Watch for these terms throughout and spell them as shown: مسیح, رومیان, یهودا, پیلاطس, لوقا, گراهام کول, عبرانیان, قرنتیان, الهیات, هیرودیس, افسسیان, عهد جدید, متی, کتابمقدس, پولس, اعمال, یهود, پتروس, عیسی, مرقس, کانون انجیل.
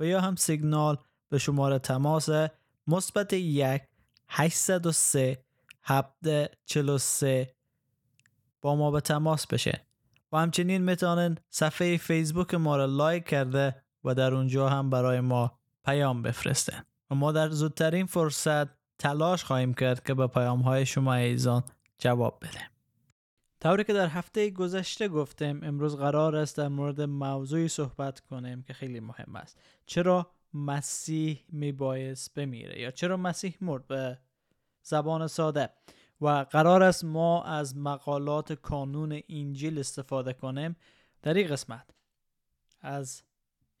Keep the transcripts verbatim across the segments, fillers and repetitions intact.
و یا هم سیگنال به شماره تماس مثبت یک هشتصد و سه هفتصد و چهل و سه با ما به تماس بشه و همچنین میتونن صفحه فیسبوک ما را لایک کرده و در اونجا هم برای ما پیام بفرستن و ما در زودترین فرصت تلاش خواهیم کرد که به پیام های شما عزیزان جواب بدیم. طوری که در هفته گذشته گفتیم امروز قرار است در مورد موضوعی صحبت کنیم که خیلی مهم است. چرا مسیح میبایست بمیره یا چرا مسیح مرد به زبان ساده، و قرار است ما از مقالات کانون انجیل استفاده کنیم در این قسمت. از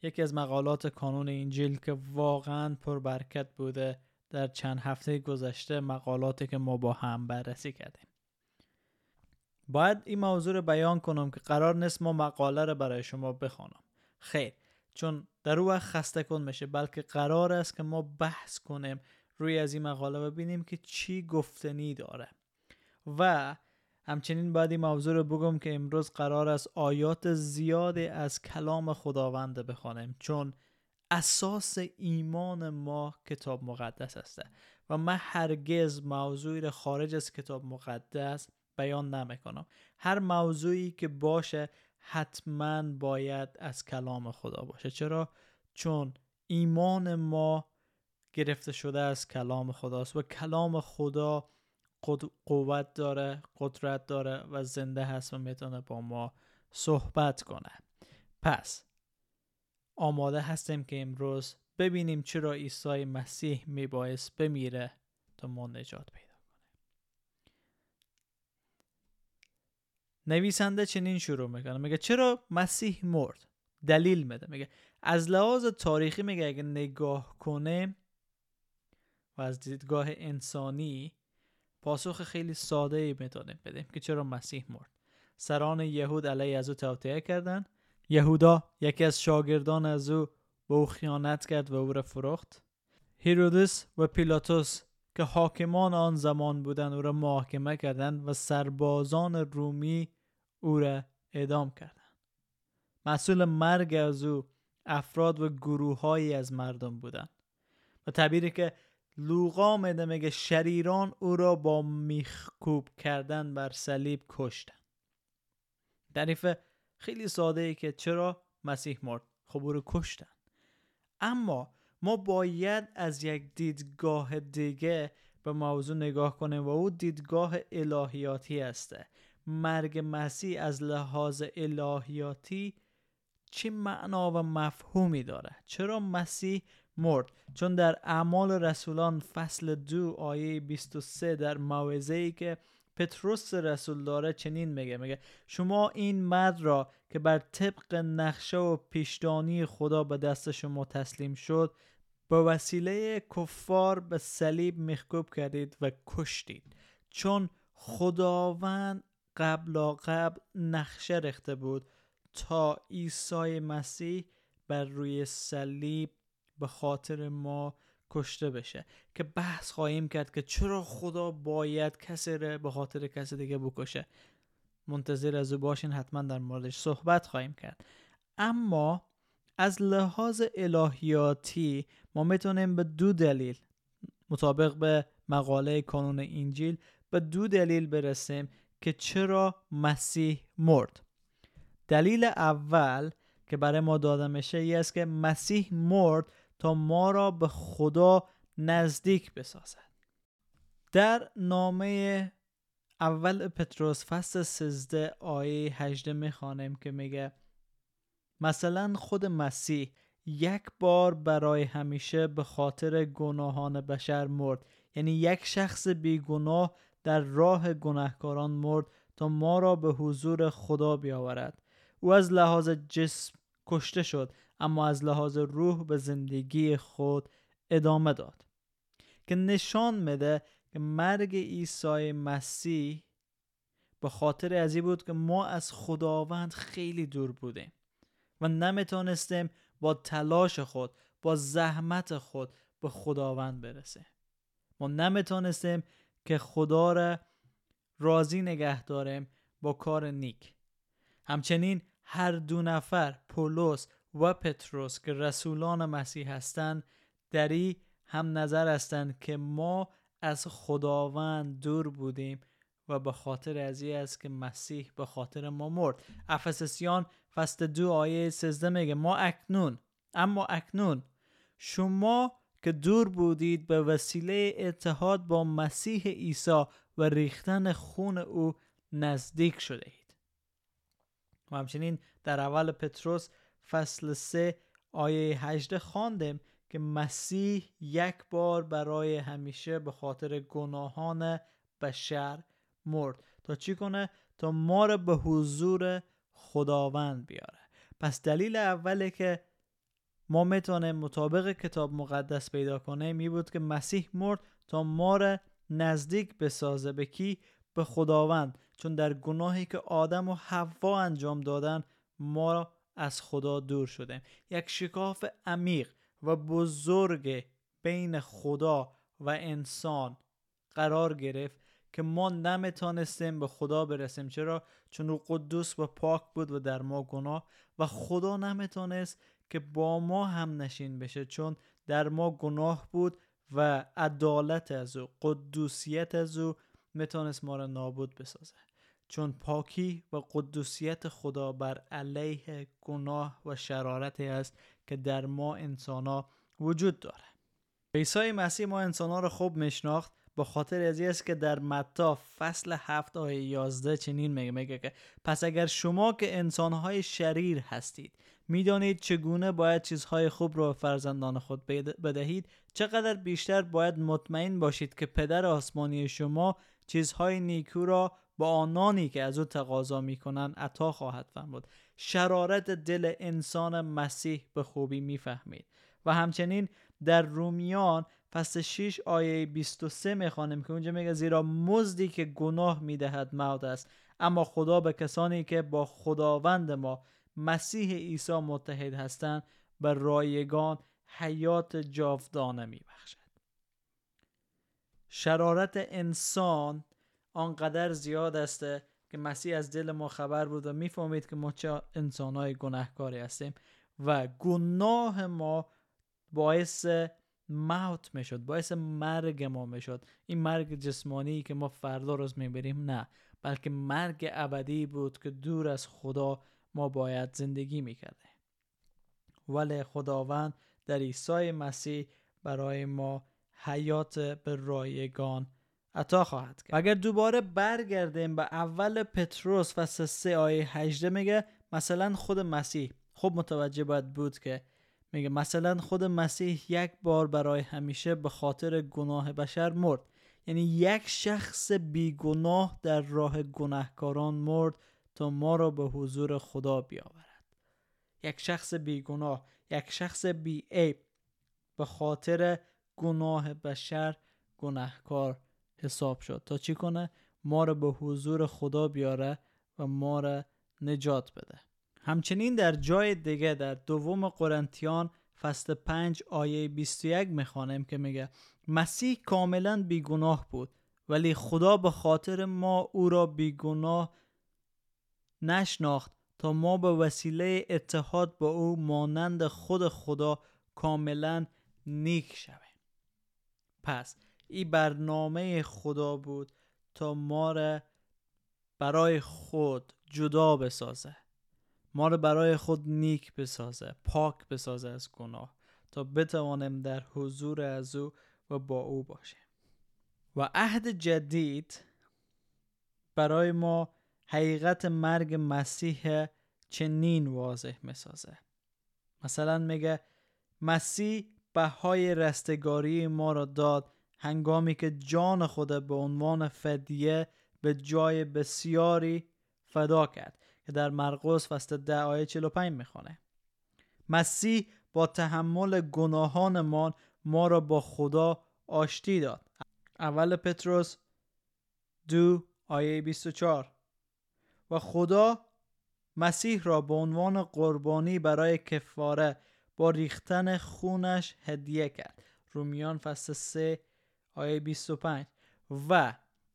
یکی از مقالات کانون انجیل که واقعا پربرکت بوده در چند هفته گذشته، مقالاتی که ما با هم بررسی کردیم. باید این موضوع رو بیان کنم که قرار نیست ما مقاله رو برای شما بخوانم، خیر، چون در اون وقت خسته کن میشه، بلکه قرار است که ما بحث کنیم روی از این مقاله و ببینیم که چی گفتنی داره. و همچنین باید این موضوع رو بگم که امروز قرار است آیات زیادی از کلام خداوند بخوانیم، چون اساس ایمان ما کتاب مقدس است و من هرگز موضوعی رو خارج از کتاب مقدس بیان نمیکنم. هر موضوعی که باشه حتما باید از کلام خدا باشه. چرا؟ چون ایمان ما گرفته شده از کلام خداست و کلام خدا قوت داره، قدرت داره و زنده هست و میتونه با ما صحبت کنه. پس آماده هستیم که امروز ببینیم چرا عیسی مسیح میبایست بمیره تا ما نجات پیدا. نویسنده چنین شروع میکنه، میگه چرا مسیح مرد؟ دلیل میده، میگه از لحاظ تاریخی، میگه اگه نگاه کنیم و از دیدگاه انسانی پاسخ خیلی ساده ای میتونیم بدیم که چرا مسیح مرد. سران یهود علیه از او توطئه کردن، یهودا یکی از شاگردان از او به او خیانت کرد و او را فروخت، هیرودیس و پیلاطس که حاکمان آن زمان بودند او را محاکمه کردند و سربازان رومی او را اعدام کردند. مسئول مرگ از او افراد و گروههایی از مردم بودند. و تعبیری که لوقا میده، میگه شریران او را با میخکوب کردن بر صلیب کشتند. تعریف خیلی ساده ای که چرا مسیح مرد. خب او را کشتند. اما ما باید از یک دیدگاه دیگه به موضوع نگاه کنیم و او دیدگاه الهیاتی هسته. مرگ مسیح از لحاظ الهیاتی چه معنا و مفهومی داره؟ چرا مسیح مرد؟ چون در اعمال رسولان فصل دو آیه بیست و سه در موعظه‌ای که پتروس رسول داره چنین میگه، میگه شما این مرد را که بر طبق نقشه و پیشدانی خدا به دست شما تسلیم شد به وسیله کفار به صلیب میخکوب کردید و کشتید، چون خداوند قبلا قبل نقشه ریخته بود تا عیسی مسیح بر روی صلیب به خاطر ما کشته بشه، که بحث خواهیم کرد که چرا خدا باید کسی را به خاطر کسی دیگه بکشه. منتظر از او باشین، حتما در موردش صحبت خواهیم کرد. اما از لحاظ الهیاتی ما میتونیم به دو دلیل مطابق به مقاله کانون انجیل به دو دلیل برسیم که چرا مسیح مرد. دلیل اول که برای ما داده میشه این است که مسیح مرد تا ما را به خدا نزدیک بسازد. در نامه اول پتروس فصل سیزده آیه هجده میخوانیم که میگه مثلا خود مسیح یک بار برای همیشه به خاطر گناهان بشر مرد، یعنی یک شخص بیگناه در راه گناهکاران مرد تا ما را به حضور خدا بیاورد. او از لحاظ جسم کشته شد اما از لحاظ روح به زندگی خود ادامه داد، که نشان میده که مرگ عیسی مسیح به خاطر ازی بود که ما از خداوند خیلی دور بودیم و نمیتونستیم با تلاش خود، با زحمت خود به خداوند برسیم. ما نمیتونستیم که خدا را راضی نگه داریم با کار نیک. همچنین هر دو نفر پولس و پتروس که رسولان مسیح هستند دری هم نظر هستند که ما از خداوند دور بودیم و به خاطر از این است که مسیح به خاطر ما مرد. افسسیان فصل دو آیه سیزده میگه ما اکنون اما اکنون شما که دور بودید به وسیله اتحاد با مسیح عیسی و ریختن خون او نزدیک شده اید. و همچنین در اول پتروس فصل سه آیه هجده خواندیم که مسیح یک بار برای همیشه به خاطر گناهان بشر مرد تا چی کنه؟ تا ما را به حضور خداوند بیاره. پس دلیل اولی که ما میتونیم مطابق کتاب مقدس پیدا کنیم این بود که مسیح مرد تا ما را نزدیک بسازه به کی؟ به خداوند، چون در گناهی که آدم و حوا انجام دادن ما از خدا دور شدیم. یک شکاف عمیق و بزرگ بین خدا و انسان قرار گرفت که ما نمیتونستیم به خدا برسیم. چرا؟ چون او قدوس و پاک بود و در ما گناه، و خدا نمیتونست که با ما هم نشین بشه چون در ما گناه بود و عدالت از او، قدوسیت از او میتونست ما را نابود بسازه، چون پاکی و قدوسیت خدا بر علیه گناه و شرارتی است که در ما انسانا وجود داره. عیسی مسیح ما انسانا را خوب میشناخت، به خاطر از این است که در متی فصل هفت آیه یازده چنین میگه میگه که پس اگر شما که انسانهای شریر هستید میدانید چگونه باید چیزهای خوب را فرزندان خود بدهید، چقدر بیشتر باید مطمئن باشید که پدر آسمانی شما چیزهای نیکو را با آنانی که از او تقاضا میکنند عطا خواهد فرمود. شرارت دل انسان مسیح به خوبی میفهمید. و همچنین در رومیان فصل شش آیه بیست و سه میخوانیم که اونجا میگه زیرا مزدی که گناه میدهد موت است، اما خدا به کسانی که با خداوند ما مسیح عیسی متحد هستند بر رایگان حیات جاودانه میبخشد. شرارت انسان آنقدر زیاد است که مسیح از دل ما خبر بود و میفهمید که ما چه انسان‌های گناهکاری هستیم و گناه ما باعث موت میشد، باعث مرگ ما میشد. این مرگ جسمانی که ما فردا روز میبریم نه، بلکه مرگ ابدی بود که دور از خدا ما باید زندگی میکردیم. ولی خداوند در عیسی مسیح برای ما حیات به رایگان عطا خواهد کرد. اگر دوباره برگردیم به اول پتروس فصل سه آیه هجده میگه مثلا خود مسیح، خب متوجه باید بود که میگه مثلا خود مسیح یک بار برای همیشه به خاطر گناه بشر مرد، یعنی یک شخص بیگناه در راه گناهکاران مرد تا ما را به حضور خدا بیاورد. یک شخص بیگناه، یک شخص بیعیب به خاطر گناه بشر گناهکار حساب شد تا چی کنه؟ ما را به حضور خدا بیاره و ما را نجات بده. همچنین در جای دیگه در دوم قرنتیان فصل پنج آیه بیست و یک میخوانیم که میگه مسیح کاملا بیگناه بود ولی خدا به خاطر ما او را بیگناه نشناخت تا ما به وسیله اتحاد با او مانند خود خدا کاملا نیک شویم. پس این برنامه خدا بود تا ما را برای خود جدا بسازه، ما را برای خود نیک بسازه، پاک بسازه از گناه، تا بتوانیم در حضور از او و با او باشیم. و عهد جدید برای ما حقیقت مرگ مسیح چنین واضح میسازه. مثلا میگه مسیح بهای رستگاری ما را داد هنگامی که جان خود به عنوان فدیه به جای بسیاری فدا کرد که در مرقس فصل ده آیه چهل و پنج میخونه. مسیح با تحمل گناهانمان ما را با خدا آشتی داد. اول پتروس دو آیه بیست و چهار. و خدا مسیح را به عنوان قربانی برای کفاره با ریختن خونش هدیه کرد. رومیان فصل سه آیه بیست و پنج. و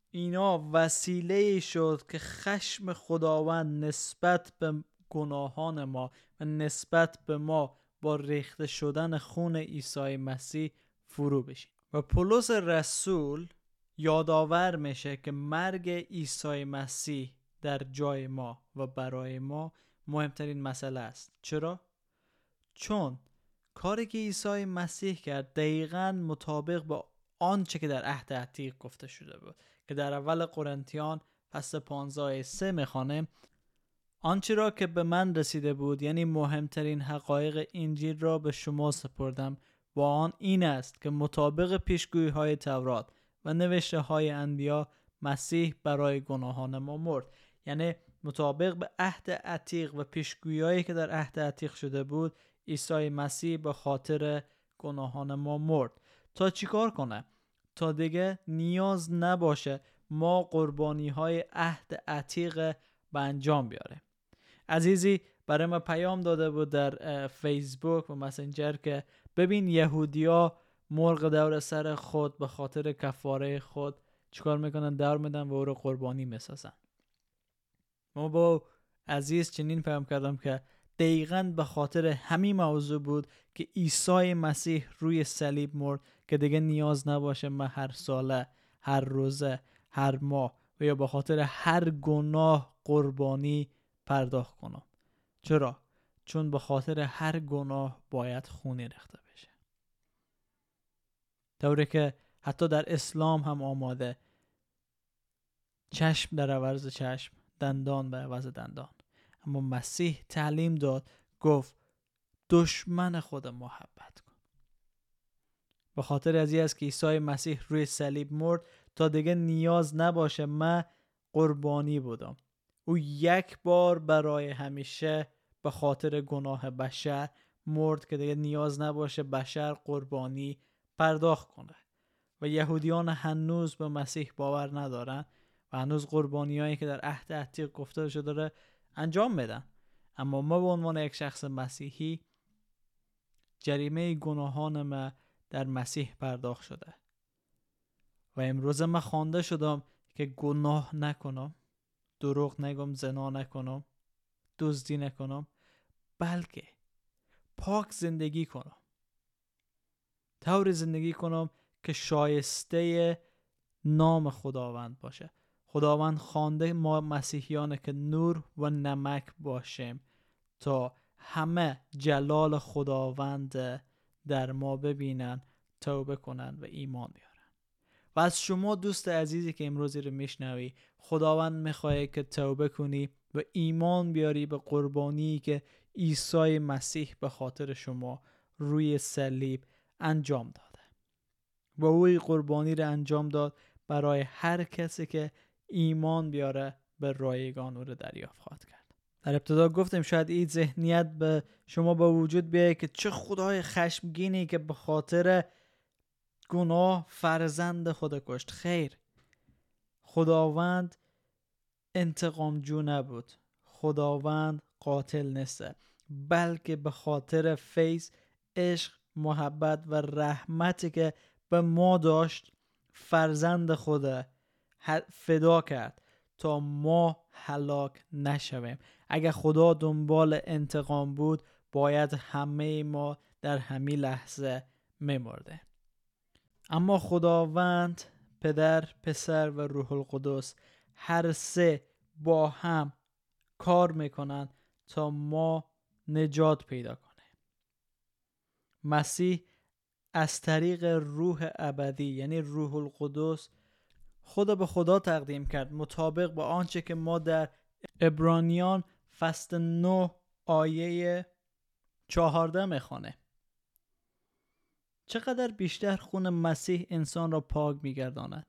اینا وسیله شد که خشم خداوند نسبت به گناهان ما و نسبت به ما با ریخته شدن خون عیسی مسیح فرو بشه. و پولس رسول یادآور میشه که مرگ عیسی مسیح در جای ما و برای ما مهمترین مسئله است. چرا؟ چون کاری که عیسی مسیح کرد دقیقاً مطابق با آنچه که در عهد عتیق گفته شده بود که در اول قرنتیان فصل پانزده سه میخوانیم آنچه را که به من رسیده بود یعنی مهمترین حقایق انجیل را به شما سپردم و آن این است که مطابق پیشگویی های تورات و نوشته های انبیا مسیح برای گناهان ما مرد. یعنی مطابق به عهد عتیق و پیشگویی هایی که در عهد عتیق شده بود عیسی مسیح به خاطر گناهان ما مرد تا چیکار کنه؟ تا دیگه نیاز نباشه ما قربانی های عهد عتیق به انجام بیاره. عزیزی برای ما پیام داده بود در فیسبوک و مسنجر که ببین یهودیا مرغ دور سر خود به خاطر کفاره خود چیکار میکنن؟ دور میدن و او رو قربانی میسازن. ما با عزیز چنین فهم کردم که دقیقاً به خاطر همین موضوع بود که عیسی مسیح روی صلیب مرد که دیگه نیاز نباشه ما هر ساله، هر روزه، هر ماه و یا به خاطر هر گناه قربانی پرداخت کنم. چرا؟ چون به خاطر هر گناه باید خونی ریخته بشه. طوری که حتی در اسلام هم آماده چشم در عوض چشم، دندان به عوض دندان. اما مسیح تعلیم داد، گفت دشمن خود محبت کن. به خاطر از این است که عیسی مسیح روی صلیب مرد تا دیگه نیاز نباشه من قربانی بودم. او یک بار برای همیشه به خاطر گناه بشر مرد که دیگه نیاز نباشه بشر قربانی پرداخت کنه. و یهودیان هنوز به مسیح باور ندارن و هنوز قربانیایی که در عهد عتیق گفته شده داره انجام میدن. اما ما به عنوان یک شخص مسیحی جریمه گناهان ما در مسیح پرداخت شده و امروز من خوانده شدم که گناه نکنم، دروغ نگم، زنا نکنم، دزدی نکنم، بلکه پاک زندگی کنم، طور زندگی کنم که شایسته نام خداوند باشه. خداوند خوانده ما مسیحیان که نور و نمک باشیم تا همه جلال خداوند در ما ببینن، توبه کنن و ایمان بیارن. و از شما دوست عزیزی که امروزی رو میشنوی، خداوند میخواه که توبه کنی و ایمان بیاری به قربانی که عیسی مسیح به خاطر شما روی صلیب انجام داده. و اوی قربانی رو انجام داد برای هر کسی که ایمان بیاره به رایگان او رو دریافت خواهد کرد. در ابتدا گفتم شاید این ذهنیت به شما به وجود بیایه که چه خدای خشمگینی که به خاطر گناه فرزند خود کشت. خیر، خداوند انتقامجو نبود، خداوند قاتل نیست، بلکه به خاطر فیض عشق، محبت و رحمتی که به ما داشت فرزند خود فدا کرد تا ما هلاک نشویم. اگر خدا دنبال انتقام بود باید همه ما در همین لحظه می‌مردیم. اما خداوند پدر، پسر و روح القدس هر سه با هم کار میکنن تا ما نجات پیدا کنیم. مسیح از طریق روح ابدی یعنی روح القدس خود به خدا تقدیم کرد، مطابق با آنچه که ما در عبرانیان فصل نه آیه چهارده میخونه. چقدر بیشتر خون مسیح انسان را پاک میگرداند.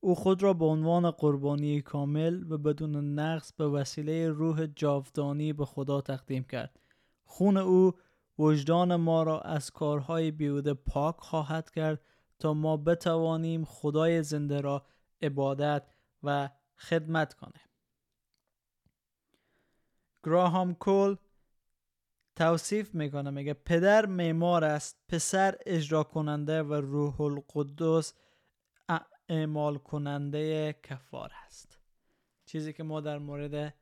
او خود را به عنوان قربانی کامل و بدون نقص به وسیله روح جاودانی به خدا تقدیم کرد. خون او وجدان ما را از کارهای بیهوده پاک خواهد کرد تا ما بتوانیم خدای زنده را عبادت و خدمت کنیم. گراهام کول توصیف میکنه، میگه پدر معمار است، پسر اجرا کننده و روح القدس اعمال کننده کفار است. چیزی که ما در مورد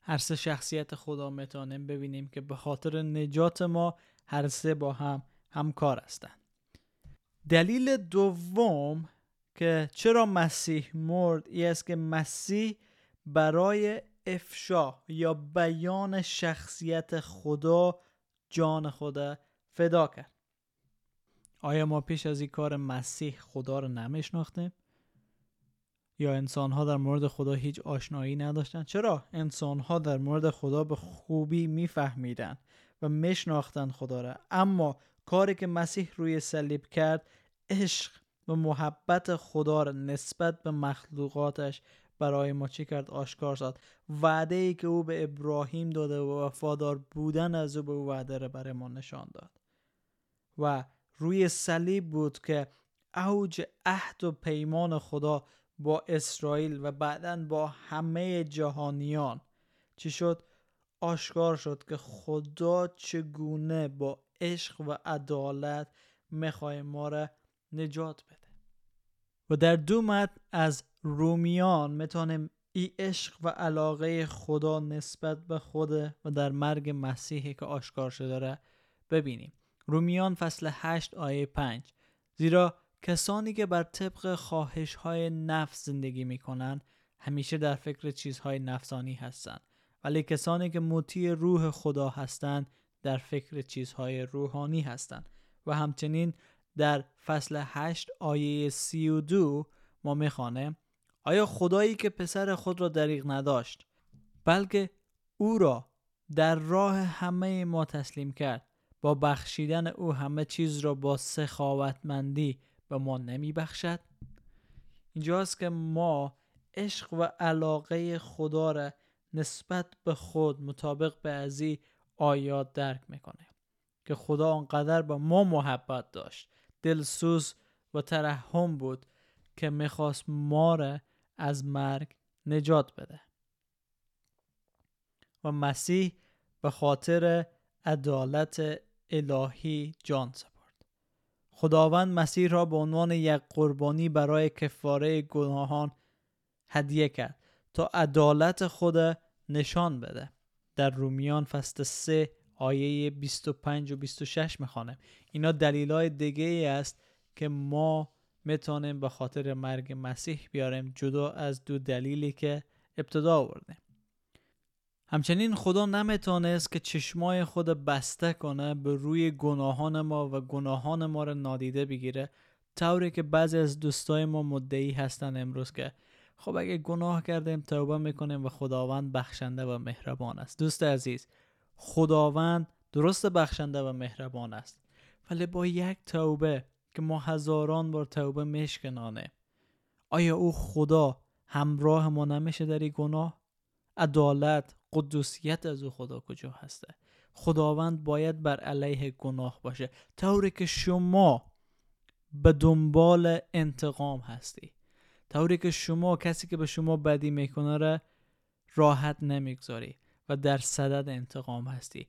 هر سه شخصیت خدا میتونیم ببینیم که به خاطر نجات ما هر سه با هم همکار هستند. دلیل دوم که چرا مسیح مرد این است که مسیح برای افشا یا بیان شخصیت خدا جان خدا فدا کرد. آیا ما پیش از این کار مسیح خدا رو نمیشناختیم؟ یا انسان‌ها در مورد خدا هیچ آشنایی نداشتن؟ چرا؟ انسان‌ها در مورد خدا به خوبی میفهمیدن و میشناختن خدا را، اما کاری که مسیح روی صلیب کرد عشق و محبت خدا را نسبت به مخلوقاتش برای ما چی کرد؟ آشکار شد. وعده‌ای که او به ابراهیم داده و وفادار بودن از او به وعده را برای ما نشان داد و روی صلیب بود که اوج عهد و پیمان خدا با اسرائیل و بعداً با همه جهانیان چی شد؟ آشکار شد که خدا چگونه با عشق و عدالت میخواه ما را نجات بده. و در دو متن از رومیان میتونیم ای عشق و علاقه خدا نسبت به خود و در مرگ مسیحی که آشکار شده را ببینیم. رومیان فصل هشت آیه پنج: زیرا کسانی که بر طبق خواهش‌های نفس زندگی می‌کنند همیشه در فکر چیزهای نفسانی هستند، ولی کسانی که مطیع روح خدا هستند در فکر چیزهای روحانی هستند. و همچنین در فصل هشت آیه سی و دو ما می‌خوانیم: آیا خدایی که پسر خود را دریغ نداشت بلکه او را در راه همه ما تسلیم کرد، با بخشیدن او همه چیز را با سخاوتمندی به ما نمی بخشد؟ اینجاست که ما عشق و علاقه خدا را نسبت به خود مطابق به از این آیات درک میکنه که خدا آنقدر به ما محبت داشت، دلسوز و ترحم بود که میخواست ما را از مرگ نجات بده. و مسیح به خاطر عدالت الهی جان سپرد. خداوند مسیح را به عنوان یک قربانی برای کفاره گناهان هدیه کرد تا عدالت خود نشان بده. در رومیان فصل سه آیه بیست و پنج و بیست و شش میخوانم. اینا دلیلای دیگه ای است که ما میتونیم به خاطر مرگ مسیح بیاریم، جدا از دو دلیلی که ابتدا آوردیم. همچنین خدا نمیتونست که چشمای خود بسته کنه به روی گناهان ما و گناهان ما را نادیده بگیره، طوری که بعضی از دوستای ما مدعی هستن امروز که خب اگه گناه کردیم توبه میکنیم و خداوند بخشنده و مهربان است. دوست عزیز، خداوند درست بخشنده و مهربان است، ولی با یک توبه که ما هزاران بار توبه میشکنانه، آیا او خدا همراه ما نمیشه در این گناه؟ عدالت، قدوسیت از او خدا کجا هسته؟ خداوند باید بر علیه گناه باشه، طوری که شما به دنبال انتقام هستی، طوری که شما کسی که به شما بدی میکنه را راحت نمیگذاری و در صدد انتقام هستی.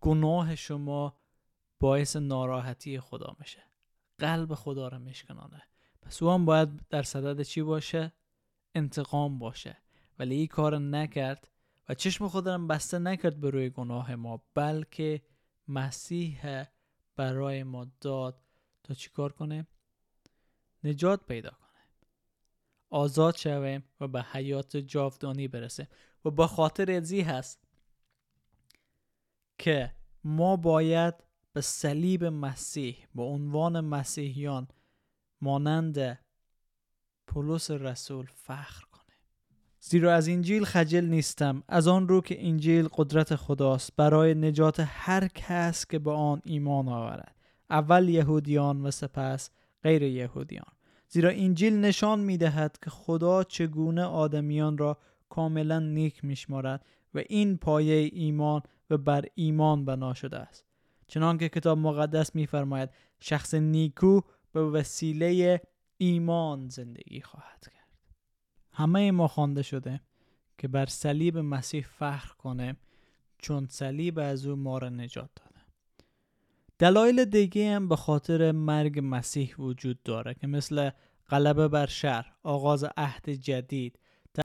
گناه شما باعث ناراحتی خدا میشه، قلب خدا رو میشکنانه. پس او هم باید در صدد چی باشه؟ انتقام باشه. ولی این کار نکرد و چشم خود را بسته نکرد به روی گناه ما، بلکه مسیح برای ما داد تا چی کار کنه؟ نجات پیدا کنه، آزاد شویم و به حیات جاودانی برسیم. و با خاطر ازی هست که ما باید به صلیب مسیح به عنوان مسیحیان مانند پولس رسول فخر کنیم. زیرا از انجیل خجل نیستم، از آن رو که انجیل قدرت خداست برای نجات هر کس که به آن ایمان آورد، اول یهودیان و سپس غیر یهودیان. زیرا انجیل نشان می‌دهد که خدا چگونه آدمیان را کاملا نیک می‌شمارد و این پایه ایمان و بر ایمان بنا شده است. چنانکه کتاب مقدس می‌فرماید شخص نیکو به وسیله ایمان زندگی خواهد کرد. همه ما خوانده شده که بر صلیب مسیح فخر کنیم چون صلیب از او ما را نجات داده. دلایل دیگه هم به خاطر مرگ مسیح وجود داره که مثل غلبه بر شر، آغاز عهد جدید،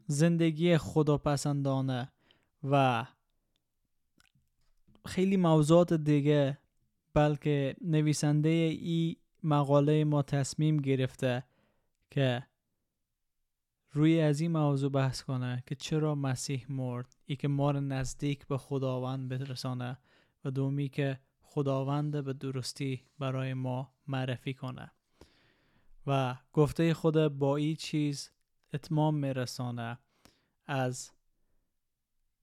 زندگی خداپسندانه و خیلی موضوعات دیگه، بلکه نویسنده ای مقاله ما تصمیم گرفته که روی از این موضوع بحث کنه که چرا مسیح مرد، ای که ما را نزدیک به خداوند برسانه و دومی که خداوند به درستی برای ما معرفی کنه. و گفته خود با این چیز اتمام میرسانه از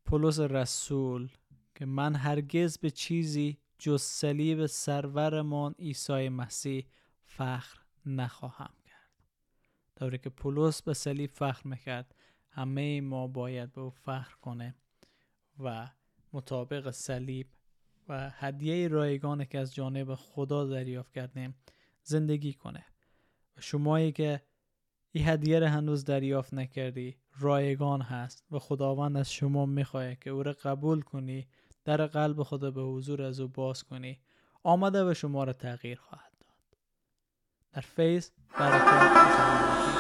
پولس رسول که من هرگز به چیزی جز صلیب سرورمان عیسی مسیح فخر نخواهم کرد. در حالی که پولس به صلیب فخر میکرد، همه ما باید به او فخر کنه و مطابق صلیب و هدیه رایگانی که از جانب خدا دریافت کردیم زندگی کنه. و شمایی که این هدیه را هنوز دریافت نکردی، رایگان هست و خداوند از شما میخواد که او را قبول کنی، در قلب خدا به حضور از او باز کنی. آمده و شما را تغییر خواهد داد. در فیض برکت